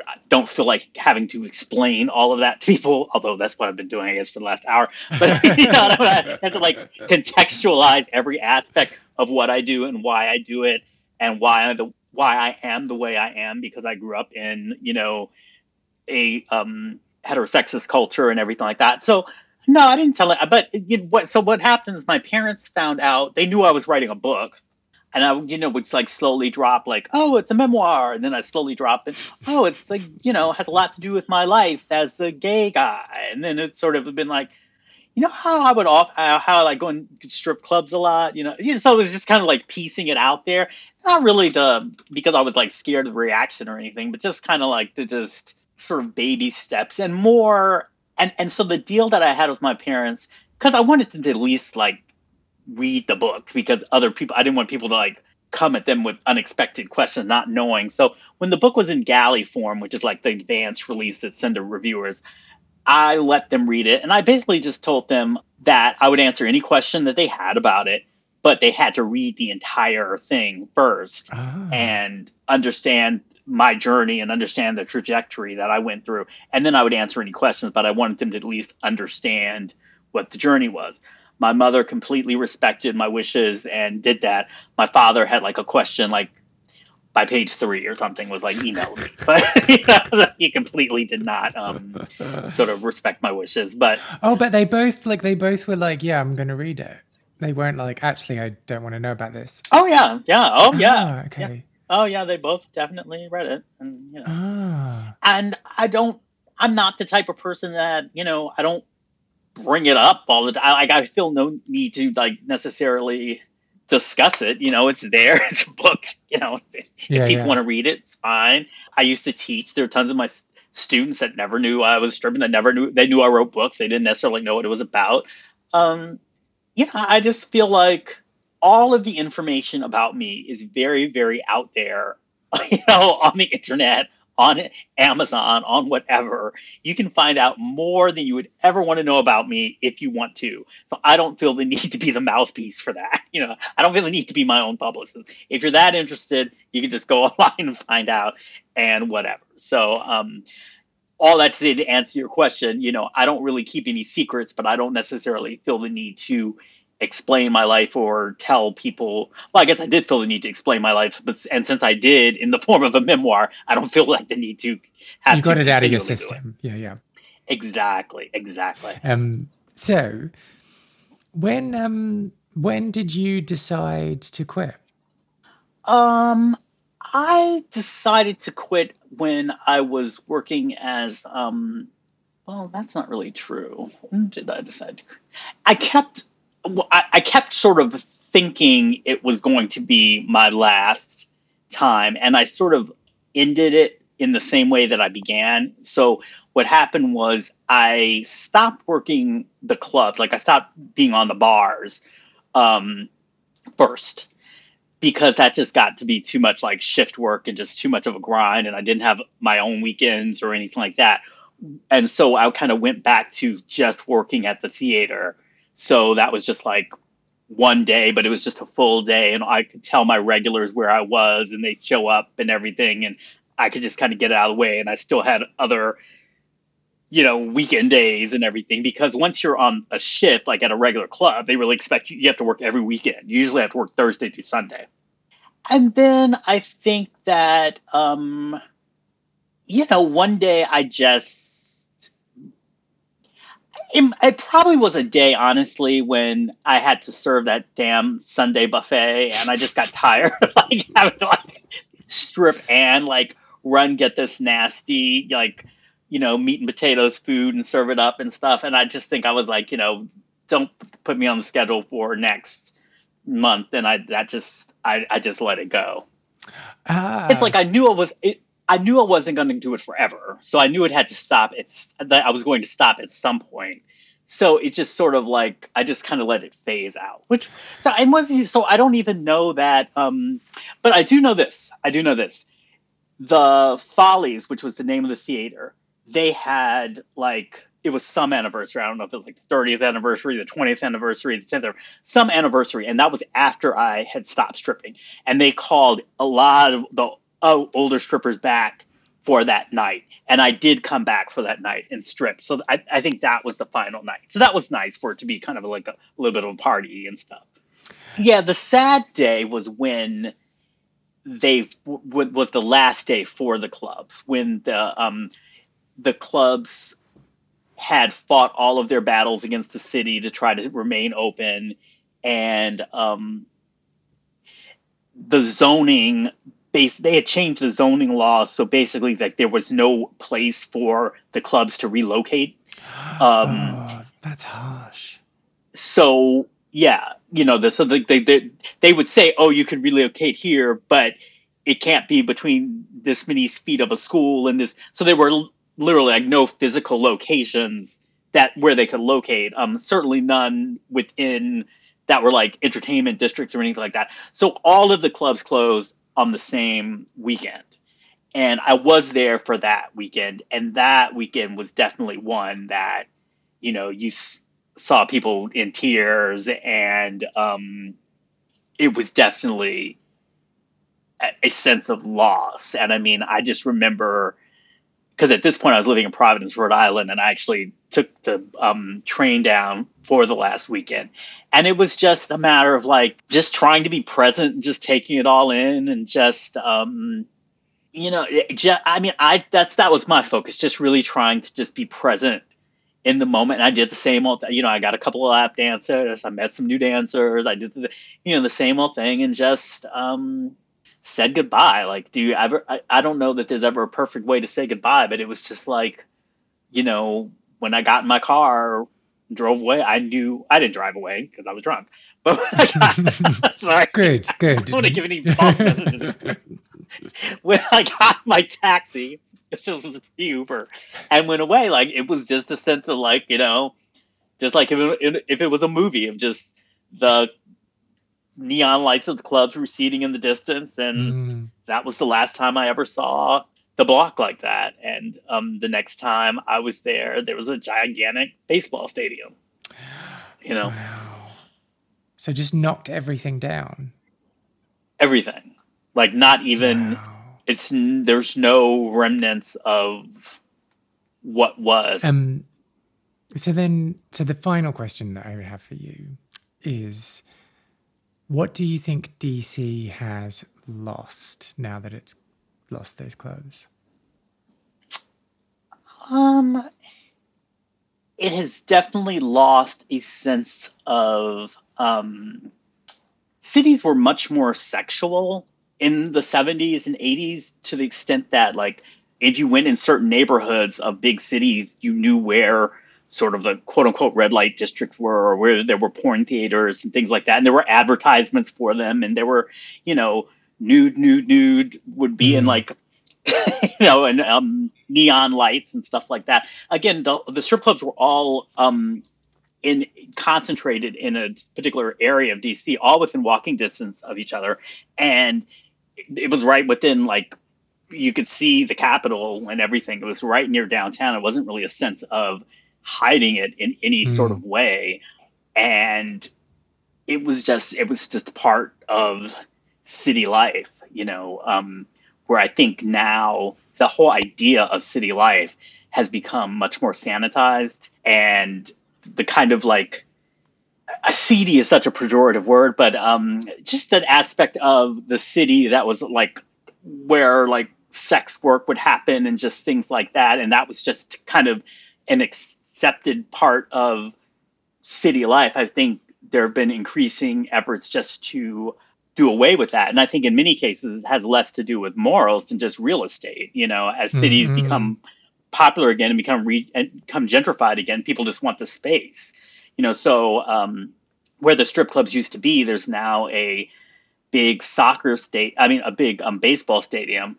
I don't feel like having to explain all of that to people, although that's what I've been doing, I guess, for the last hour. But you know, I have to like contextualize every aspect of what I do and why I do it and why I, the, why I am the way I am, because I grew up in, you know, a um, heterosexist culture and everything like that. So no, I didn't tell it. But you know, what? So what happened is my parents found out. They knew I was writing a book, and I, you know, would like slowly drop, like, oh, it's a memoir, and then I slowly drop it. Oh, it's like, you know, has a lot to do with my life as a gay guy, and then it's sort of been like, you know, how I would off, how I like going to strip clubs a lot, you know. So it was just kind of like piecing it out there, not really to because I was like scared of the reaction or anything, but just kind of like to just sort of baby steps and more. And and so the deal that I had with my parents, because I wanted them to at least like read the book, because other people, I didn't want people to like come at them with unexpected questions, not knowing. So when the book was in galley form, which is like the advanced release that send to reviewers, I let them read it. And I basically just told them that I would answer any question that they had about it, but they had to read the entire thing first oh. and understand my journey and understand the trajectory that I went through. And then I would answer any questions, but I wanted them to at least understand what the journey was. My mother completely respected my wishes and did that. My father had like a question, like by page three or something, was like, email me, but you know, he completely did not um, sort of respect my wishes, but. Oh, but they both like, they both were like, yeah, I'm going to read it. They weren't like, actually, I don't want to know about this. Oh yeah. Yeah. Oh yeah. Oh, okay. Yeah. Oh, yeah, they both definitely read it. And, you know, ah. and I don't, I'm not the type of person that, you know, I don't bring it up all the time. Like, I feel no need to, like, necessarily discuss it. You know, it's there, it's a book. You know, if yeah, people yeah. want to read it, it's fine. I used to teach. There were tons of my students that never knew I was stripping, that never knew, they knew I wrote books. They didn't necessarily know what it was about. Um, yeah, I just feel like, all of the information about me is very, very out there, you know, on the internet, on Amazon, on whatever. You can find out more than you would ever want to know about me if you want to. So I don't feel the need to be the mouthpiece for that. You know, I don't feel the need to be my own publicist. If you're that interested, you can just go online and find out and whatever. So um, all that to say, to answer your question, you know, I don't really keep any secrets, but I don't necessarily feel the need to explain my life or tell people. Well, I guess I did feel the need to explain my life, but and since I did in the form of a memoir, I don't feel like the need to have. You got it out of your system. Yeah, yeah. Exactly, exactly. Um, so, when um, when did you decide to quit? Um, I decided to quit when I was working as um. Well, that's not really true. When did I decide to quit? I kept. Well, I, I kept sort of thinking it was going to be my last time, and I sort of ended it in the same way that I began. So what happened was I stopped working the clubs, like I stopped being on the bars um, first. because that just got to be too much like shift work and just too much of a grind. And I didn't have my own weekends or anything like that. And so I kind of went back to just working at the theater. So that was just like one day, but it was just a full day. And I could tell my regulars where I was and they'd show up and everything. And I could just kind of get it out of the way. And I still had other, you know, weekend days and everything, because once you're on a shift, like at a regular club, they really expect you, you have to work every weekend. You usually have to work Thursday through Sunday. And then I think that, um, you know, one day I just, it, it probably was a day, honestly, when I had to serve that damn Sunday buffet and I just got tired of like having to like strip and like run, get this nasty, like, you know, meat and potatoes food and serve it up and stuff. And I just think I was like, you know, don't put me on the schedule for next month. And I, that just, I, I just let it go. Ah. It's like, I knew I was, it, I knew I wasn't going to do it forever. So I knew it had to stop. It's that I was going to stop at some point. So it just sort of like, I just kind of let it phase out, which, so I wasn't, so I don't even know that. Um, but I do know this. I do know this. The Follies, which was the name of the theater, they had like, it was some anniversary. I don't know if it was like the thirtieth anniversary, the twentieth anniversary, the tenth, some anniversary. And that was after I had stopped stripping. And they called a lot of the older strippers back for that night. And I did come back for that night and strip. So I, I think that was the final night. So that was nice for it to be kind of like a, a little bit of a party and stuff. Yeah. The sad day was when they w- was the last day for the clubs, when the, um, the clubs had fought all of their battles against the city to try to remain open. And um, the zoning base, they had changed the zoning laws. So basically like there was no place for the clubs to relocate. Um, oh, that's harsh. So yeah, you know, the, so the, they, they, they would say, oh, you can relocate here, but it can't be between this many feet of a school and this. So they were literally like no physical locations that where they could locate. Um, certainly none within that were like entertainment districts or anything like that. So all of the clubs closed on the same weekend. And I was there for that weekend. And that weekend was definitely one that, you know, you s- saw people in tears, and um, it was definitely a-, a sense of loss. And I mean, I just remember, because at this point I was living in Providence, Rhode Island, and I actually took the um, train down for the last weekend. And it was just a matter of like, just trying to be present and just taking it all in and just, um, you know, it, just, I mean, I that's that was my focus, just really trying to just be present in the moment. And I did the same old, you know, I got a couple of lap dancers, I met some new dancers, I did, the, you know, the same old thing and just, um, said goodbye. Like, do you ever, I, I don't know that there's ever a perfect way to say goodbye, but it was just like, you know, when I got in my car, drove away, I knew I didn't drive away because I was drunk, but when I got, sorry, good, good. I don't want to give any false messages. When I got my taxi, this was Uber, and went away, like, it was just a sense of like, you know, just like if it, if it was a movie of just the neon lights of the clubs receding in the distance, and mm. that was the last time I ever saw the block like that. And um the next time I was there, there was a gigantic baseball stadium, you know. Wow. So just knocked everything down, everything, like not even wow. It's there's no remnants of what was. Um so then so the final question that I would have for you is, what do you think D C has lost now that it's lost those clubs? Um, it has definitely lost a sense of... Um, cities were much more sexual in the seventies and eighties, to the extent that, like, if you went in certain neighborhoods of big cities, you knew where sort of the quote-unquote red light districts were, or where there were porn theaters and things like that. And there were advertisements for them. And there were, you know, nude, nude, nude would be in like, you know, and um, neon lights and stuff like that. Again, the, the strip clubs were all um, in concentrated in a particular area of D C, all within walking distance of each other. And it was right within, like, you could see the Capitol and everything. It was right near downtown. It wasn't really a sense of hiding it in any mm. sort of way. And it was just, it was just part of city life, you know, um, where I think now the whole idea of city life has become much more sanitized. And the kind of, like, a seedy is such a pejorative word, but um, just that aspect of the city that was, like, where, like, sex work would happen and just things like that. And that was just kind of an accepted part of city life. I think there have been increasing efforts just to do away with that. And I think in many cases it has less to do with morals than just real estate. You know, as cities mm-hmm. become popular again and become re- and become gentrified again, people just want the space. You know, so um, where the strip clubs used to be, there's now a big soccer state. I mean, a big um, baseball stadium.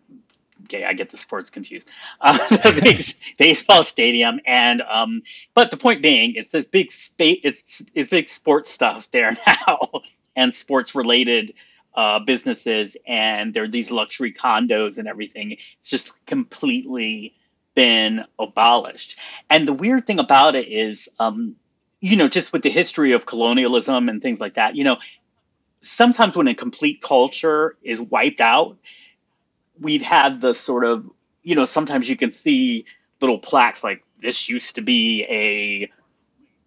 Okay, I get the sports confused. Uh, the big baseball stadium, and um, but the point being, it's the big space. It's it's big sports stuff there now, and sports related uh, businesses, and there are these luxury condos and everything. It's just completely been abolished. And the weird thing about it is, um, you know, just with the history of colonialism and things like that, you know, sometimes when a complete culture is wiped out, we've had the sort of, you know, sometimes you can see little plaques like, this used to be a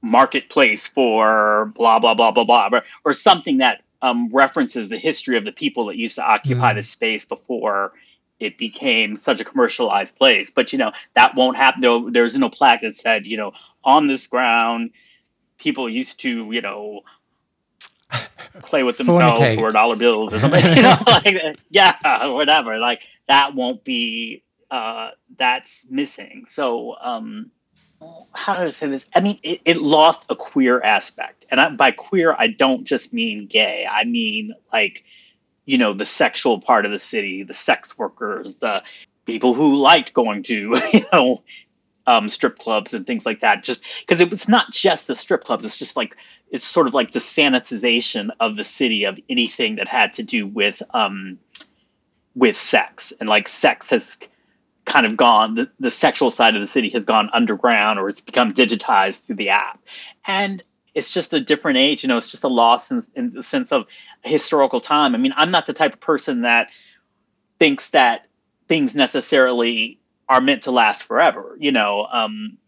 marketplace for blah, blah, blah, blah, blah, or, or something that um, references the history of the people that used to occupy mm-hmm. the space before it became such a commercialized place. But, you know, that won't happen. There, there's no plaque that said, you know, on this ground, people used to, you know, play with themselves for dollar bills or something. You know, like, yeah, whatever. Like, that won't be, uh, that's missing. So um, how do I say this? I mean, it, it lost a queer aspect. And I, by queer, I don't just mean gay. I mean, like, you know, the sexual part of the city, the sex workers, the people who liked going to, you know, um, strip clubs and things like that. Just because it was not just the strip clubs. It's just like, it's sort of like the sanitization of the city of anything that had to do with, um, with sex. And like, sex has kind of gone, the, the sexual side of the city has gone underground, or it's become digitized through the app. And it's just a different age, you know, it's just a loss in, in the sense of historical time. I mean, I'm not the type of person that thinks that things necessarily are meant to last forever, you know, um,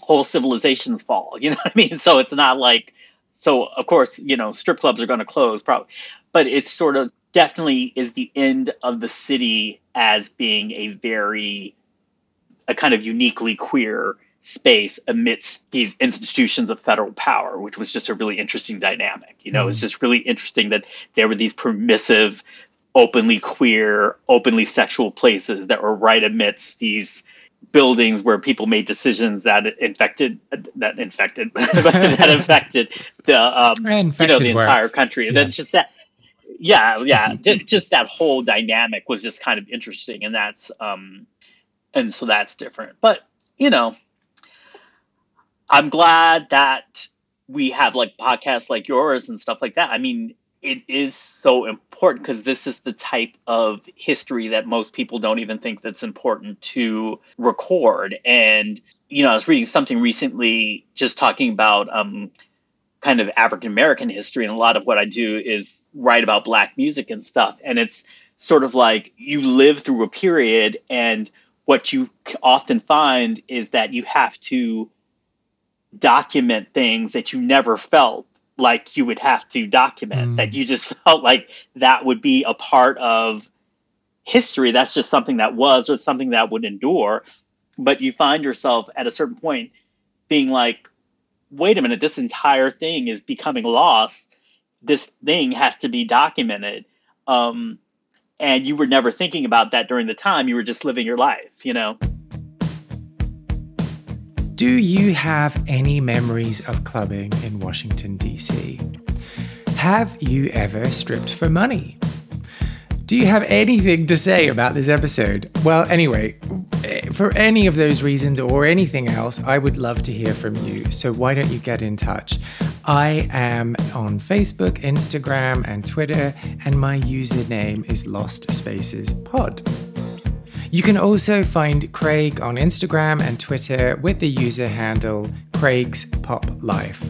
whole civilizations fall, you know what I mean? So it's not like, so of course, you know, strip clubs are going to close probably, but it's sort of definitely is the end of the city as being a very, a kind of uniquely queer space amidst these institutions of federal power, which was just a really interesting dynamic. You know, it's just really interesting that there were these permissive, openly queer, openly sexual places that were right amidst these buildings where people made decisions that infected, that infected, that affected the, um, infected you know, the works. entire country. And yeah. then just that, yeah, yeah, just that whole dynamic was just kind of interesting. And that's, um, and so that's different. But, you know, I'm glad that we have like podcasts like yours and stuff like that. I mean, it is so important because this is the type of history that most people don't even think that's important to record. And, you know, I was reading something recently just talking about um, kind of African-American history. And a lot of what I do is write about Black music and stuff. And it's sort of like you live through a period, and what you often find is that you have to document things that you never felt like you would have to document, mm. that you just felt like that would be a part of history. That's just something that was, or something that would endure. But you find yourself at a certain point being like, wait a minute, this entire thing is becoming lost. This thing has to be documented. Um, and you were never thinking about that during the time. You were just living your life, you know? Do you have any memories of clubbing in Washington, D C? Have you ever stripped for money? Do you have anything to say about this episode? Well, anyway, for any of those reasons or anything else, I would love to hear from you. So why don't you get in touch? I am on Facebook, Instagram, and Twitter, and my username is Lost Spaces Pod. You can also find Craig on Instagram and Twitter with the user handle Craig's Pop Life.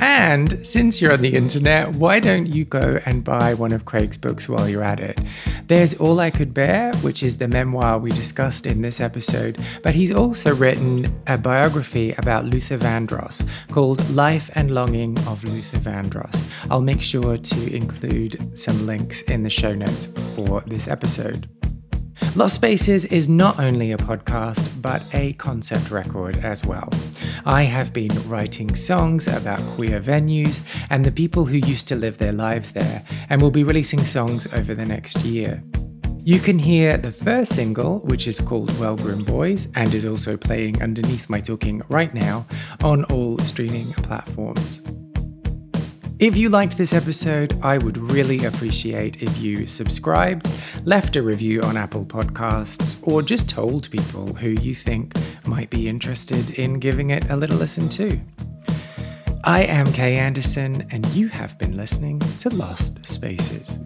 And since you're on the internet, why don't you go and buy one of Craig's books while you're at it? There's All I Could Bear, which is the memoir we discussed in this episode, but he's also written a biography about Luther Vandross called Life and Longing of Luther Vandross. I'll make sure to include some links in the show notes for this episode. Lost Spaces is not only a podcast, but a concept record as well. I have been writing songs about queer venues and the people who used to live their lives there, and will be releasing songs over the next year. You can hear the first single, which is called Well Groomed Boys, and is also playing underneath my talking right now on all streaming platforms. If you liked this episode, I would really appreciate if you subscribed, left a review on Apple Podcasts, or just told people who you think might be interested in giving it a little listen too. I am Kay Anderson, and you have been listening to Lost Spaces.